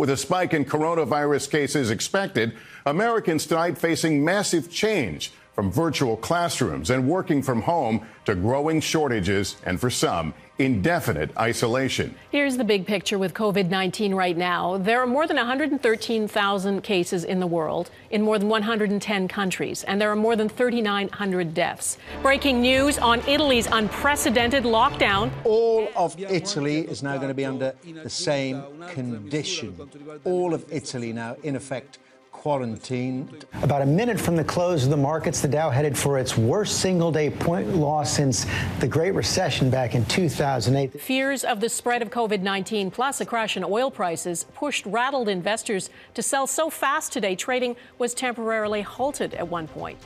With a spike in coronavirus cases expected, Americans tonight facing massive change, from virtual classrooms and working from home to growing shortages and, for some, indefinite isolation. Here's the big picture with COVID-19 right now. There are more than 113,000 cases in the world in more than 110 countries, and there are more than 3,900 deaths. Breaking news on Italy's unprecedented lockdown. All of Italy is now going to be under the same condition. All of Italy now, in effect, quarantined. About a minute from the close of the markets, the Dow headed for its worst single-day point loss since the Great Recession back in 2008. Fears of the spread of COVID-19 plus a crash in oil prices rattled investors to sell so fast today, trading was temporarily halted at one point.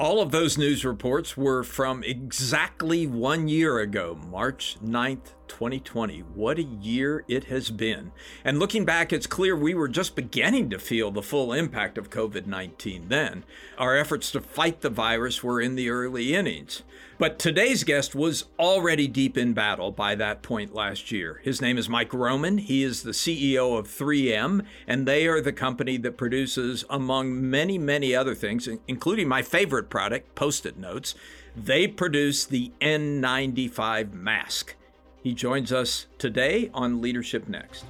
All of those news reports were from exactly 1 year ago, March 9th, 2020. What a year it has been. And looking back, it's clear we were just beginning to feel the full impact of COVID-19 then. Our efforts to fight the virus were in the early innings. But today's guest was already deep in battle by that point last year. His name is Mike Roman. He is the CEO of 3M, and they are the company that produces, among many, many other things, including my favorite product, Post-it notes. They produce the N95 mask. He joins us today on Leadership Next.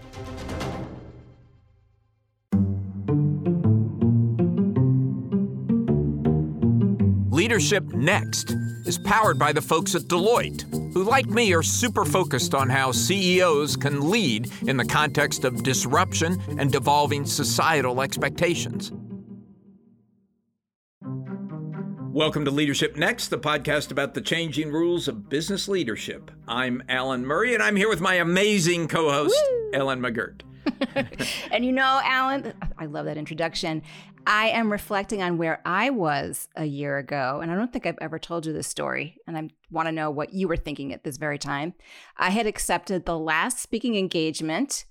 Leadership Next is powered by the folks at Deloitte, who, like me, are super focused on how CEOs can lead in the context of disruption and devolving societal expectations. Welcome to Leadership Next, the podcast about the changing rules of business leadership. I'm Alan Murray, and I'm here with my amazing co-host, Ellen McGirt. And you know, Alan, I love that introduction. I am reflecting on where I was a year ago, and I don't think I've ever told you this story, and I want to know what you were thinking at this very time. I had accepted the last speaking engagement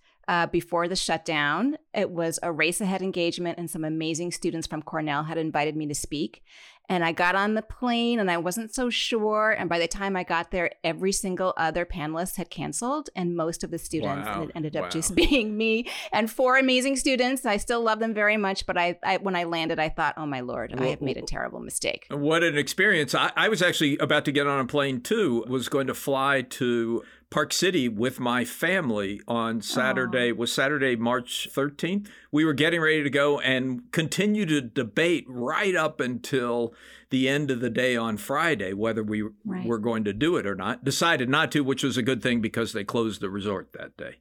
before the shutdown. It was a race ahead engagement, and some amazing students from Cornell had invited me to speak. And I got on the plane and I wasn't so sure. And by the time I got there, every single other panelist had canceled and most of the students. Wow. And it ended up just being me and four amazing students. I still love them very much. But I when I landed, I thought, oh, my Lord, I have made a terrible mistake. What an experience. I was actually about to get on a plane, too, was going to fly to Park City with my family on Saturday. It was Saturday, March 13th. We were getting ready to go and continue to debate right up until the end of the day on Friday, whether we were going to do it or not. Decided not to, which was a good thing because they closed the resort that day.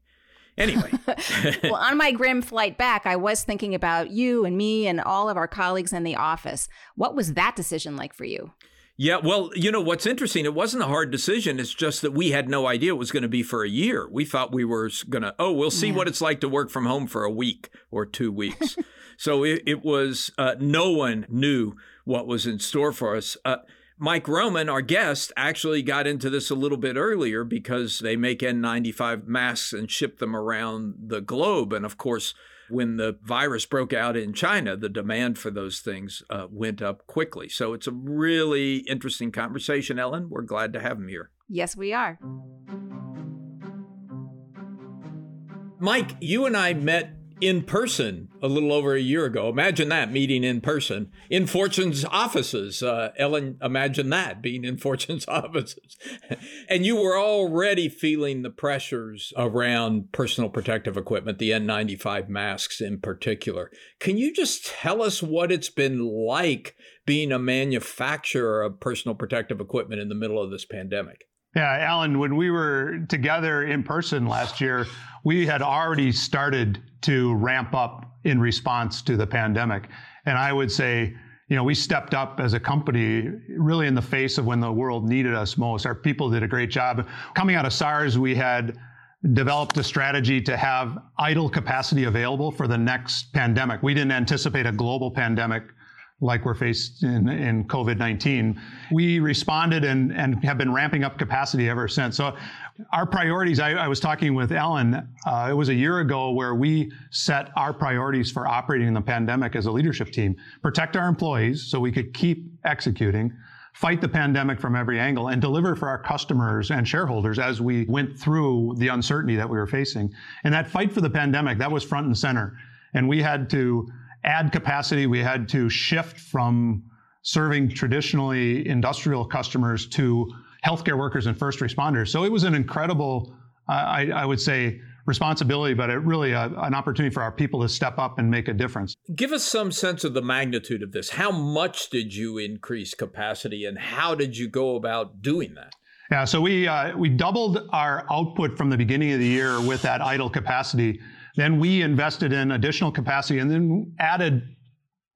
Anyway. Well, on my grim flight back, I was thinking about you and me and all of our colleagues in the office. What was that decision like for you? Yeah, well, you know, what's interesting, it wasn't a hard decision. It's just that we had no idea it was going to be for a year. We thought we were going to, we'll see what it's like to work from home for a week or 2 weeks. So it was, no one knew what was in store for us. Mike Roman, our guest, actually got into this a little bit earlier because they make N95 masks and ship them around the globe. And of course, when the virus broke out in China, the demand for those things went up quickly. So it's a really interesting conversation, Ellen. We're glad to have him here. Yes, we are. Mike, you and I met in person a little over a year ago. Imagine that, meeting in person in Fortune's offices. Ellen, imagine that, being in Fortune's offices. And you were already feeling the pressures around personal protective equipment, the N95 masks in particular. Can you just tell us what it's been like being a manufacturer of personal protective equipment in the middle of this pandemic? Yeah, Alan, when we were together in person last year, we had already started to ramp up in response to the pandemic. And I would say, you know, we stepped up as a company really in the face of when the world needed us most. Our people did a great job. Coming out of SARS, we had developed a strategy to have idle capacity available for the next pandemic. We didn't anticipate a global pandemic like we're faced in COVID-19. We responded and have been ramping up capacity ever since. So our priorities, I was talking with Ellen, it was a year ago where we set our priorities for operating in the pandemic as a leadership team. Protect our employees so we could keep executing, fight the pandemic from every angle and deliver for our customers and shareholders as we went through the uncertainty that we were facing. And that fight for the pandemic, that was front and center. And we had to add capacity. We had to shift from serving traditionally industrial customers to healthcare workers and first responders. So it was an incredible, I would say, responsibility, but it really an opportunity for our people to step up and make a difference. Give us some sense of the magnitude of this. How much did you increase capacity and how did you go about doing that? Yeah, so we doubled our output from the beginning of the year with that idle capacity. Then we invested in additional capacity and then added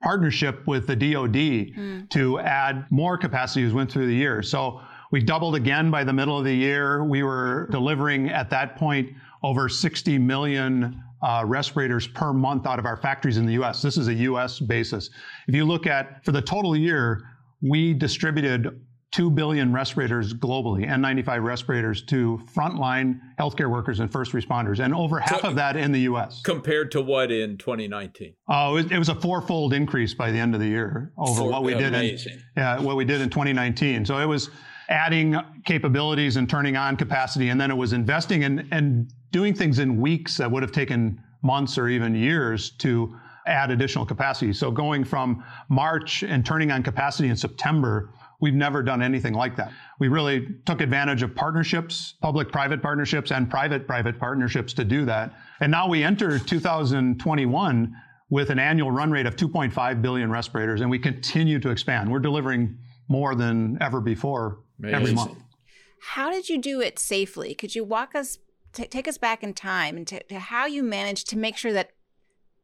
partnership with the DoD to add more capacity as we went through the year. So we doubled again by the middle of the year. We were delivering at that point over 60 million respirators per month out of our factories in the U.S. This is a U.S. basis. If you look at, for the total year, we distributed 2 billion respirators globally, N95 respirators to frontline healthcare workers and first responders, and over half of that in the U.S. Compared to what in 2019? Oh, it was a fourfold increase by the end of the year over what we did in 2019. So it was adding capabilities and turning on capacity, and then it was investing and doing things in weeks that would have taken months or even years to add additional capacity. So going from March and turning on capacity in September, we've never done anything like that. We really took advantage of partnerships, public-private partnerships and private-private partnerships to do that. And now we enter 2021 with an annual run rate of 2.5 billion respirators, and we continue to expand. We're delivering more than ever before every month. How did you do it safely? Could you walk us, take us back in time and to how you managed to make sure that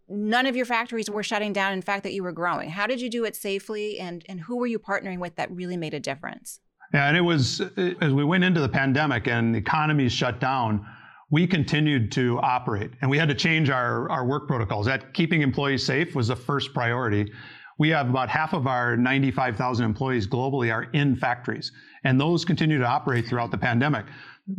none of your factories were shutting down, in fact, that you were growing? How did you do it safely and who were you partnering with that really made a difference? Yeah, and it was, as we went into the pandemic and the economies shut down, we continued to operate and we had to change our work protocols. That keeping employees safe was the first priority. We have about half of our 95,000 employees globally are in factories, and those continue to operate throughout the pandemic.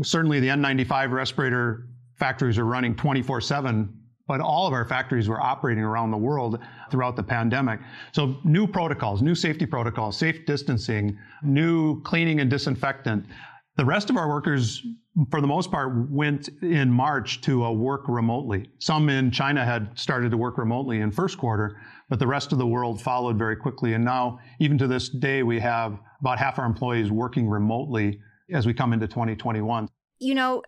Certainly the N95 respirator factories are running 24/7, but all of our factories were operating around the world throughout the pandemic. So new protocols, new safety protocols, safe distancing, new cleaning and disinfectant. The rest of our workers, for the most part, went in March to work remotely. Some in China had started to work remotely in first quarter, but the rest of the world followed very quickly. And now, even to this day, we have about half our employees working remotely as we come into 2021. You know,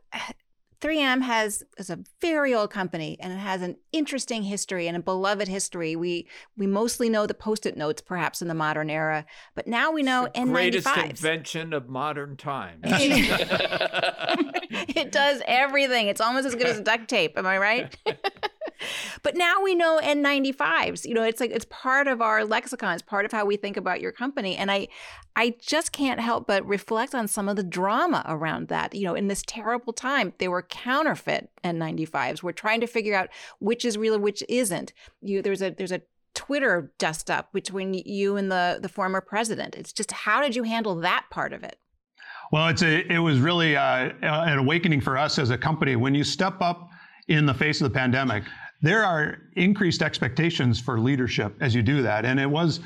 3M is a very old company, and it has an interesting history and a beloved history. We mostly know the Post-it notes, perhaps, in the modern era, but now we know N95s. Greatest invention of modern times. It does everything. It's almost as good as duct tape. Am I right? But now we know N95s. You know, it's like it's part of our lexicon. It's part of how we think about your company. And I just can't help but reflect on some of the drama around that. You know, in this terrible time, there were counterfeit N95s. We're trying to figure out which is real and which isn't. There's a Twitter dust up between you and the former president. It's just, how did you handle that part of it? Well, it was really an awakening for us as a company. When you step up in the face of the pandemic, there are increased expectations for leadership as you do that. And it was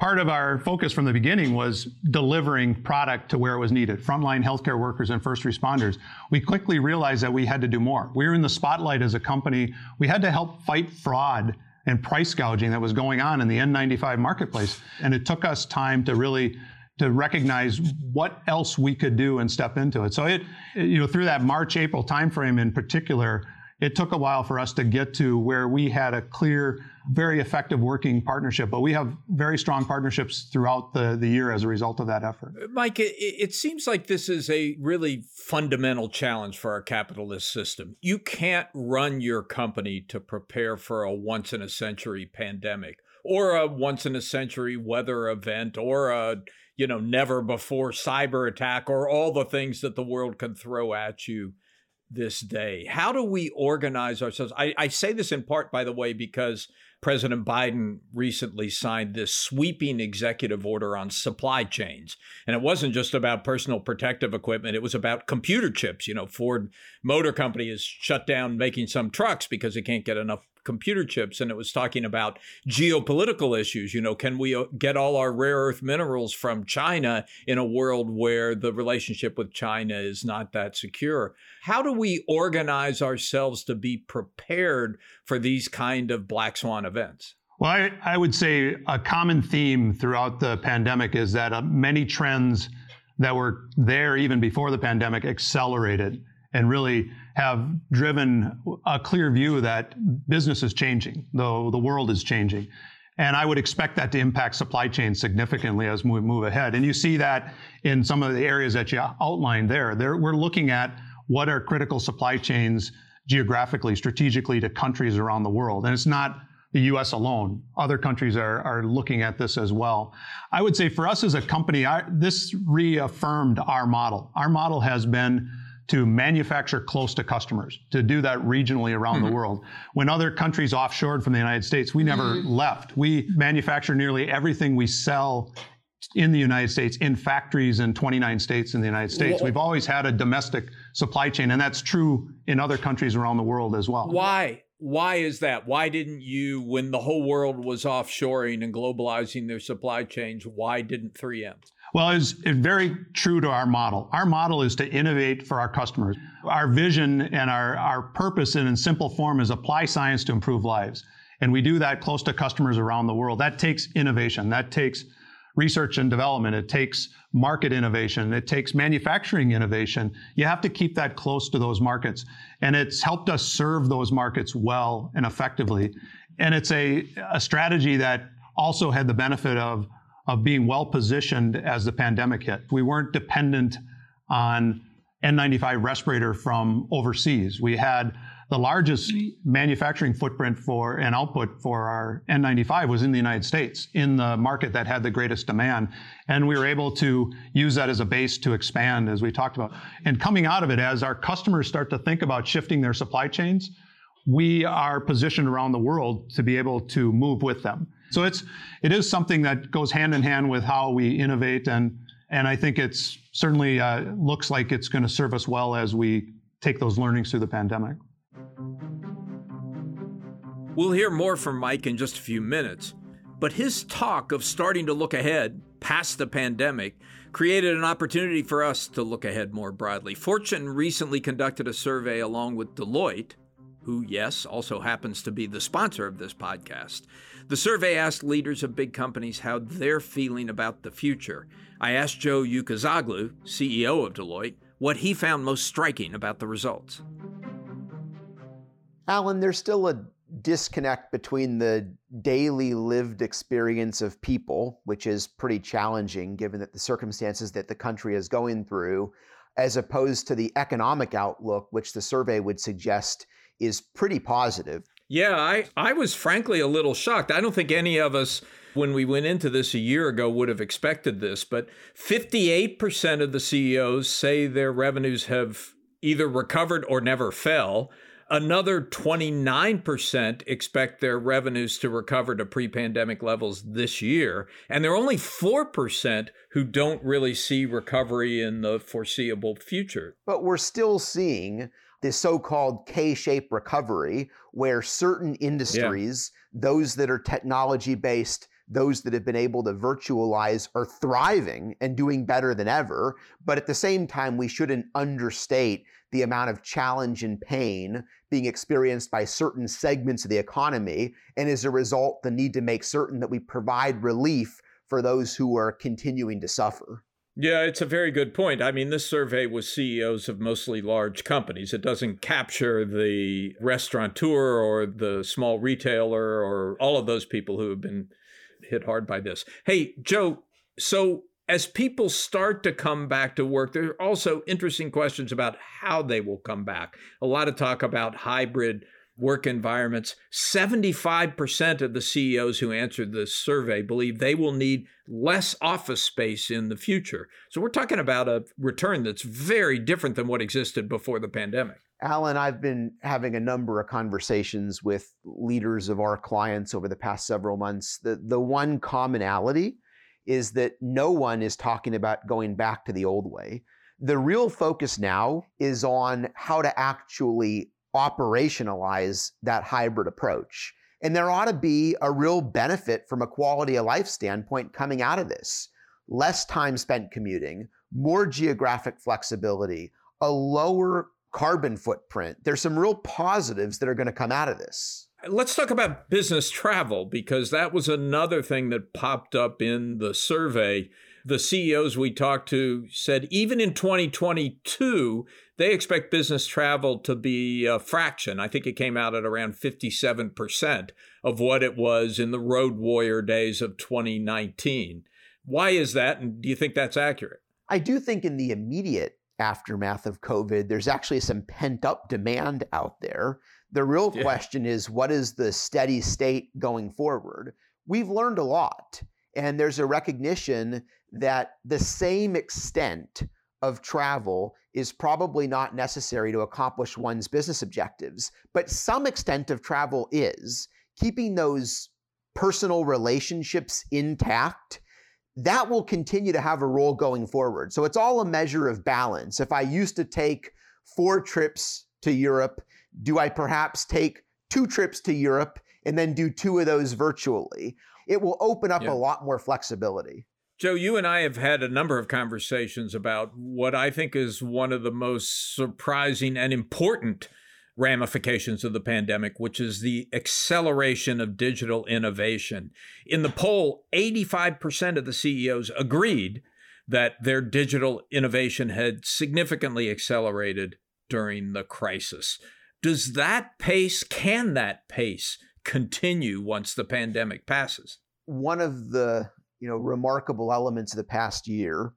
part of our focus from the beginning was delivering product to where it was needed, frontline healthcare workers and first responders. We quickly realized that we had to do more. We were in the spotlight as a company. We had to help fight fraud and price gouging that was going on in the N95 marketplace. And it took us time to really to recognize what else we could do and step into it. So through that March, April timeframe in particular, it took a while for us to get to where we had a clear, very effective working partnership, but we have very strong partnerships throughout the year as a result of that effort. Mike, it seems like this is a really fundamental challenge for our capitalist system. You can't run your company to prepare for a once-in-a-century pandemic or a once-in-a-century weather event or a never-before cyber attack or all the things that the world can throw at you this day. How do we organize ourselves? I say this in part, by the way, because President Biden recently signed this sweeping executive order on supply chains. And it wasn't just about personal protective equipment. It was about computer chips. You know, Ford Motor Company is shut down making some trucks because they can't get enough computer chips. And it was talking about geopolitical issues. You know, can we get all our rare earth minerals from China in a world where the relationship with China is not that secure? How do we organize ourselves to be prepared for these kind of black swan events? Well, I would say a common theme throughout the pandemic is that many trends that were there even before the pandemic accelerated and really have driven a clear view that business is changing, though the world is changing. And I would expect that to impact supply chain significantly as we move ahead. And you see that in some of the areas that you outlined there. We're looking at what are critical supply chains geographically, strategically to countries around the world. And it's not the US alone. Other countries are looking at this as well. I would say for us as a company, this reaffirmed our model. Our model has been to manufacture close to customers, to do that regionally around the world. When other countries offshored from the United States, we never left. We manufacture nearly everything we sell in the United States, in factories in 29 states in the United States. We've always had a domestic supply chain, and that's true in other countries around the world as well. Why is that? Why didn't you, when the whole world was offshoring and globalizing their supply chains, why didn't 3M? Well, it's very true to our model. Our model is to innovate for our customers. Our vision and our purpose in simple form is apply science to improve lives. And we do that close to customers around the world. That takes innovation. That takes research and development. It takes market innovation. It takes manufacturing innovation. You have to keep that close to those markets. And it's helped us serve those markets well and effectively. And it's a strategy that also had the benefit of being well-positioned as the pandemic hit. We weren't dependent on N95 respirator from overseas. We had the largest manufacturing footprint for an output for our N95 was in the United States, in the market that had the greatest demand. And we were able to use that as a base to expand, as we talked about. And coming out of it, as our customers start to think about shifting their supply chains, we are positioned around the world to be able to move with them. So it is something that goes hand in hand with how we innovate, and I think it's certainly looks like it's going to serve us well as we take those learnings through the pandemic. We'll hear more from Mike in just a few minutes, but his talk of starting to look ahead past the pandemic created an opportunity for us to look ahead more broadly. Fortune recently conducted a survey along with Deloitte, who, yes, also happens to be the sponsor of this podcast. The survey asked leaders of big companies how they're feeling about the future. I asked Joe Yukazoglu, CEO of Deloitte, what he found most striking about the results. Alan, there's still a disconnect between the daily lived experience of people, which is pretty challenging given that the circumstances that the country is going through, as opposed to the economic outlook, which the survey would suggest is pretty positive. Yeah, I was frankly a little shocked. I don't think any of us, when we went into this a year ago, would have expected this, but 58% of the CEOs say their revenues have either recovered or never fell. Another 29% expect their revenues to recover to pre-pandemic levels this year. And there are only 4% who don't really see recovery in the foreseeable future. But we're still seeing this so-called K-shaped recovery, where certain industries, those that are technology-based, those that have been able to virtualize, are thriving and doing better than ever. But at the same time, we shouldn't understate the amount of challenge and pain being experienced by certain segments of the economy. And as a result, the need to make certain that we provide relief for those who are continuing to suffer. Yeah, it's a very good point. I mean, this survey was CEOs of mostly large companies. It doesn't capture the restaurateur or the small retailer or all of those people who have been hit hard by this. Hey, Joe, so as people start to come back to work, there are also interesting questions about how they will come back. A lot of talk about hybrid work environments. 75% of the CEOs who answered the survey believe they will need less office space in the future. So we're talking about a return that's very different than what existed before the pandemic. Alan, I've been having a number of conversations with leaders of our clients over the past several months. The one commonality is that no one is talking about going back to the old way. The real focus now is on how to actually operationalize that hybrid approach. And there ought to be a real benefit from a quality of life standpoint coming out of this. Less time spent commuting, more geographic flexibility, a lower carbon footprint. There's some real positives that are going to come out of this. Let's talk about business travel, because that was another thing that popped up in the survey. The CEOs we talked to said even in 2022, they expect business travel to be a fraction. I think it came out at around 57% of what it was in the road warrior days of 2019. Why is that? And do you think that's accurate? I do think in the immediate aftermath of COVID, there's actually some pent-up demand out there. The real question is, what is the steady state going forward? We've learned a lot, and there's a recognition that the same extent of travel is probably not necessary to accomplish one's business objectives, but some extent of travel is. Keeping those personal relationships intact, that will continue to have a role going forward. So it's all a measure of balance. If I used to take 4 trips to Europe, do I perhaps take 2 trips to Europe and then do 2 of those virtually? It will open up a lot more flexibility. Joe, you and I have had a number of conversations about what I think is one of the most surprising and important ramifications of the pandemic, which is the acceleration of digital innovation. In the poll, 85% of the CEOs agreed that their digital innovation had significantly accelerated during the crisis. Does that pace, can that pace continue once the pandemic passes? One of the remarkable elements of the past year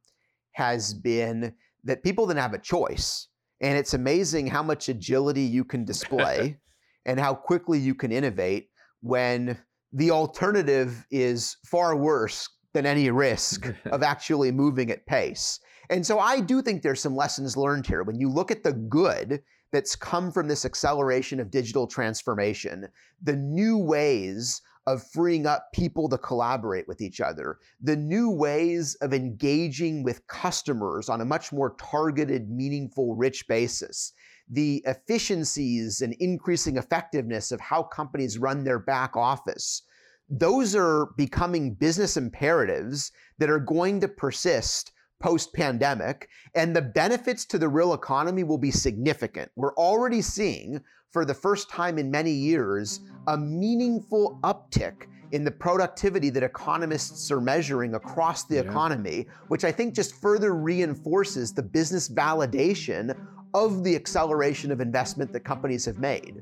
has been that people didn't have a choice. And it's amazing how much agility you can display and how quickly you can innovate when the alternative is far worse than any risk of actually moving at pace. And so I do think there's some lessons learned here. When you look at the good that's come from this acceleration of digital transformation, the new ways of freeing up people to collaborate with each other, the new ways of engaging with customers on a much more targeted, meaningful, rich basis, the efficiencies and increasing effectiveness of how companies run their back office, those are becoming business imperatives that are going to persist post-pandemic, and the benefits to the real economy will be significant. We're already seeing, for the first time in many years, a meaningful uptick in the productivity that economists are measuring across the economy, which I think just further reinforces the business validation of the acceleration of investment that companies have made.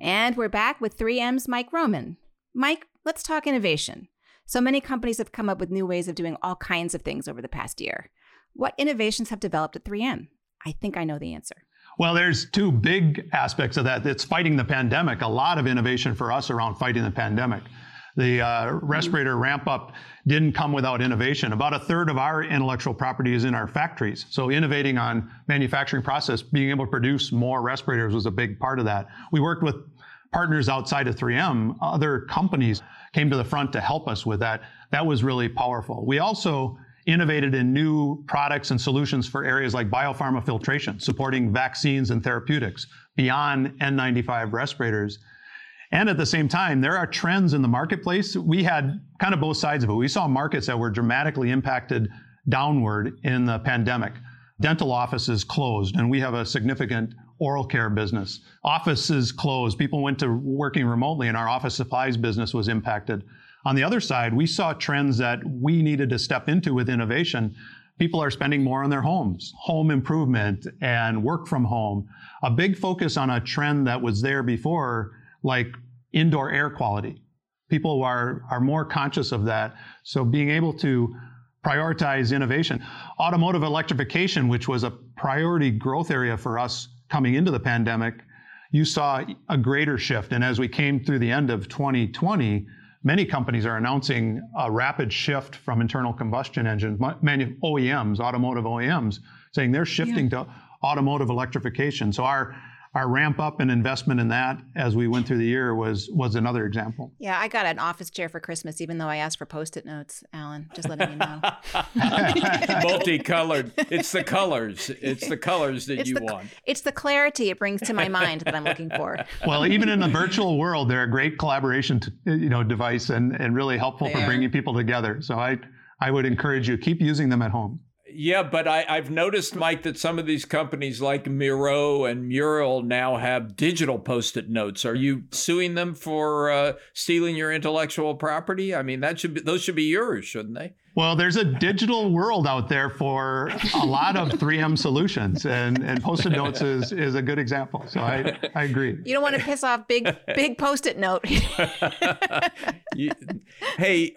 And we're back with 3M's Mike Roman. Mike, let's talk innovation. So many companies have come up with new ways of doing all kinds of things over the past year. What innovations have developed at 3M? I think I know the answer. Well, there's 2 big aspects of that. It's fighting the pandemic. A lot of innovation for us around fighting the pandemic. The respirator ramp up didn't come without innovation. About a third of our intellectual property is in our factories. So innovating on manufacturing process, being able to produce more respirators was a big part of that. We worked with partners outside of 3M. Other companies came to the front to help us with that. That was really powerful. We also innovated in new products and solutions for areas like biopharma filtration, supporting vaccines and therapeutics beyond N95 respirators. And at the same time, there are trends in the marketplace. We had kind of both sides of it. We saw markets that were dramatically impacted downward in the pandemic. Dental offices closed, and we have a significant oral care business. Offices closed. People went to working remotely, and our office supplies business was impacted. On the other side, we saw trends that we needed to step into with innovation. People are spending more on their homes, home improvement and work from home. A big focus on a trend that was there before, like indoor air quality. People are more conscious of that. So being able to prioritize innovation. Automotive electrification, which was a priority growth area for us coming into the pandemic, you saw a greater shift. And as we came through the end of 2020, many companies are announcing a rapid shift from internal combustion engines, OEMs, automotive OEMs, saying they're shifting to automotive electrification. So our ramp up and investment in that as we went through the year was another example. Yeah, I got an office chair for Christmas, even though I asked for Post-it notes, Alan, just letting you know. Multicolored. It's the colors. It's the colors that you want. It's the clarity it brings to my mind that I'm looking for. Well, even in the virtual world, they're a great collaboration device and really helpful for bringing people together. So I would encourage you, keep using them at home. Yeah, but I've noticed, Mike, that some of these companies like Miro and Mural now have digital Post-it notes. Are you suing them for stealing your intellectual property? I mean, those should be yours, shouldn't they? Well, there's a digital world out there for a lot of 3M solutions, and Post-it notes is a good example. So I agree. You don't want to piss off big Post-it note. Hey,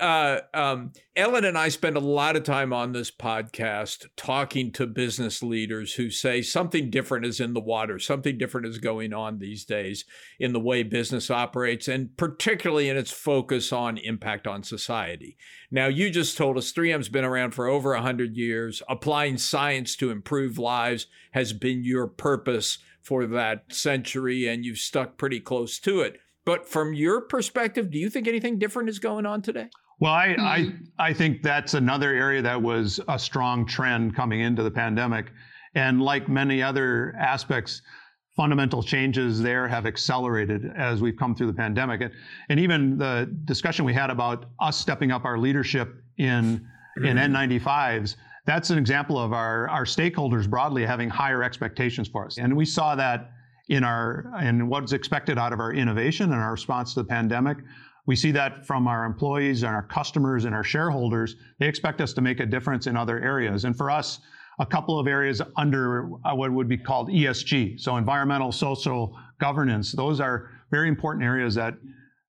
Ellen and I spend a lot of time on this podcast talking to business leaders who say something different is in the water, something different is going on these days in the way business operates, and particularly in its focus on impact on society. Now, you just told us 3M's been around for over 100 years. Applying science to improve lives has been your purpose for that century, and you've stuck pretty close to it. But from your perspective, do you think anything different is going on today? Well, I think that's another area that was a strong trend coming into the pandemic. And like many other aspects, fundamental changes there have accelerated as we've come through the pandemic. And even the discussion we had about us stepping up our leadership in N95s, that's an example of our stakeholders broadly having higher expectations for us. And we saw that in what's expected out of our innovation and our response to the pandemic. We see that from our employees and our customers and our shareholders. They expect us to make a difference in other areas. And for us, a couple of areas under what would be called ESG, so environmental, social, governance, those are very important areas that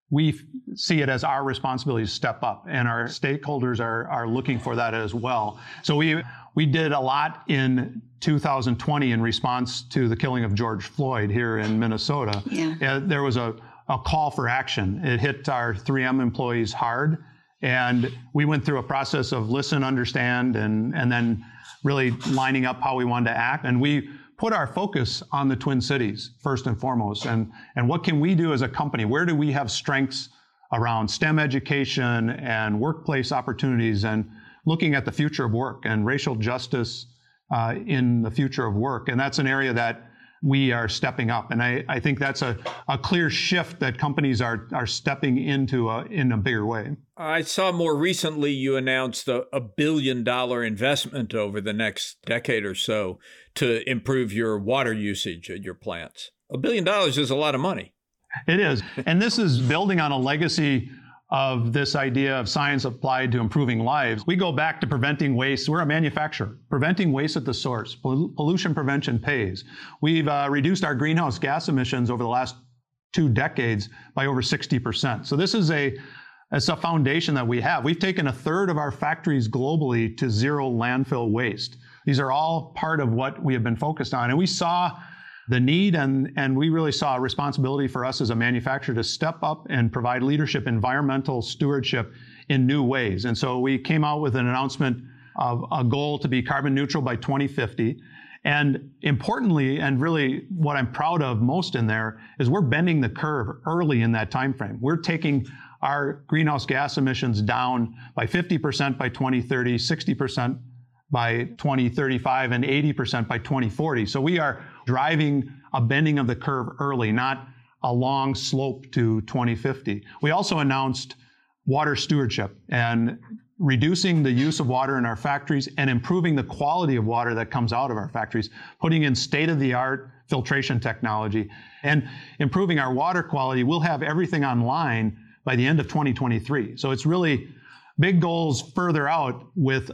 we see it as our responsibility to step up, and our stakeholders are looking for that as well. So we did a lot in 2020 in response to the killing of George Floyd here in Minnesota. Yeah. There was a call for action. It hit our 3M employees hard, and we went through a process of listen, understand, and then really lining up how we wanted to act. And we put our focus on the Twin Cities first and foremost, and what can we do as a company? Where do we have strengths around STEM education and workplace opportunities and looking at the future of work and racial justice in the future of work? And that's an area that we are stepping up. And I think that's a clear shift that companies are stepping into in a bigger way. I saw more recently you announced a $1 billion investment over the next decade or so to improve your water usage at your plants. $1 billion is a lot of money. It is. And this is building on a legacy of this idea of science applied to improving lives. We go back to preventing waste. We're a manufacturer. Preventing waste at the source. Pollution prevention pays. We've reduced our greenhouse gas emissions over the last 2 decades by over 60%. So this is it's a foundation that we have. We've taken a third of our factories globally to zero landfill waste. These are all part of what we have been focused on. And we saw the need, and we really saw a responsibility for us as a manufacturer to step up and provide leadership, environmental stewardship in new ways. And so we came out with an announcement of a goal to be carbon neutral by 2050. And importantly, and really what I'm proud of most in there, is we're bending the curve early in that time frame. We're taking our greenhouse gas emissions down by 50% by 2030, 60% by 2035, and 80% by 2040. So we are driving a bending of the curve early, not a long slope to 2050. We also announced water stewardship and reducing the use of water in our factories and improving the quality of water that comes out of our factories, putting in state-of-the-art filtration technology and improving our water quality. We'll have everything online by the end of 2023. So it's really big goals further out with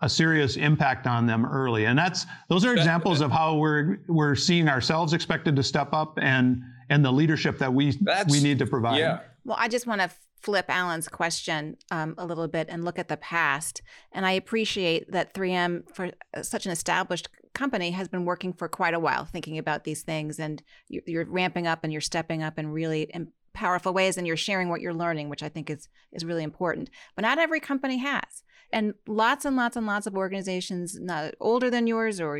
a serious impact on them early. And those are examples of how we're seeing ourselves expected to step up and the leadership that we need to provide. Yeah. Well, I just want to flip Alan's question a little bit and look at the past. And I appreciate that 3M, for such an established company, has been working for quite a while, thinking about these things, and you're ramping up and you're stepping up and really powerful ways, and you're sharing what you're learning, which I think is really important. But not every company has. And lots of organizations, not older than yours or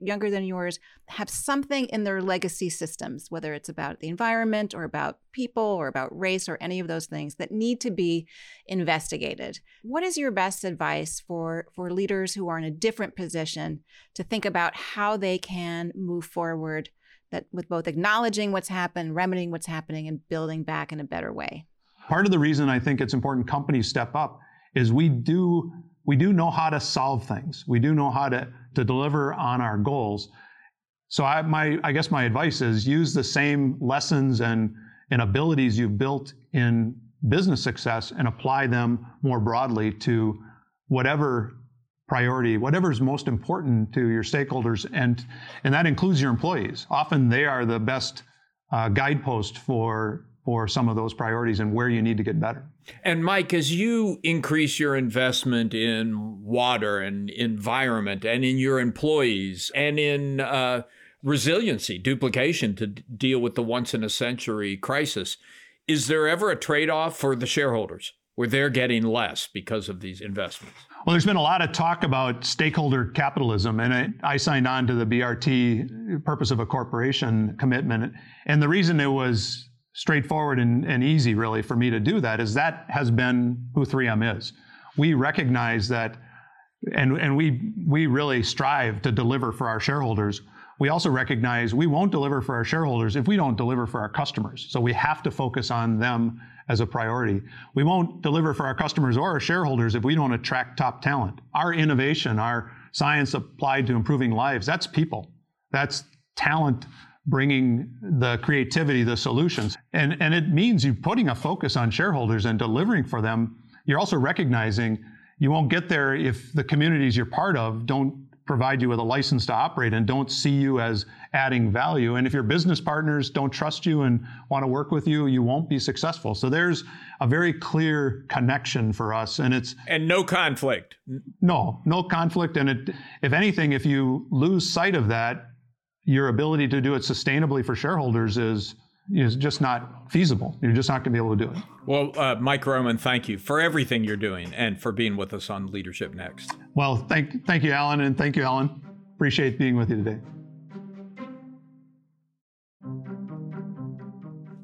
younger than yours, have something in their legacy systems, whether it's about the environment or about people or about race or any of those things that need to be investigated. What is your best advice for leaders who are in a different position to think about how they can move forward that with both acknowledging what's happened, remedying what's happening, and building back in a better way? Part of the reason I think it's important companies step up is we do know how to solve things. We do know how to deliver on our goals. So I guess my advice is use the same lessons and abilities you've built in business success and apply them more broadly to whatever priority, whatever's most important to your stakeholders, and that includes your employees. Often they are the best guidepost for some of those priorities and where you need to get better. And Mike, as you increase your investment in water and environment and in your employees and in resiliency, duplication to deal with the once in a century crisis, is there ever a trade-off for the shareholders where they're getting less because of these investments? Well, there's been a lot of talk about stakeholder capitalism, and I signed on to the BRT purpose of a corporation commitment. And the reason it was straightforward and easy really for me to do that is that has been who 3M is. We recognize that, and we really strive to deliver for our shareholders. We also recognize we won't deliver for our shareholders if we don't deliver for our customers. So we have to focus on them as a priority. We won't deliver for our customers or our shareholders if we don't attract top talent. Our innovation, our science applied to improving lives, that's people. That's talent bringing the creativity, the solutions. And it means you're putting a focus on shareholders and delivering for them. You're also recognizing you won't get there if the communities you're part of don't provide you with a license to operate and don't see you as adding value. And if your business partners don't trust you and want to work with you, you won't be successful. So there's a very clear connection for us. And no conflict. No conflict. And if anything, if you lose sight of that, your ability to do it sustainably for shareholders is just not feasible. You're just not going to be able to do it. Well, Mike Roman, thank you for everything you're doing and for being with us on Leadership Next. Well, thank you, Alan, and thank you, Ellen. Appreciate being with you today.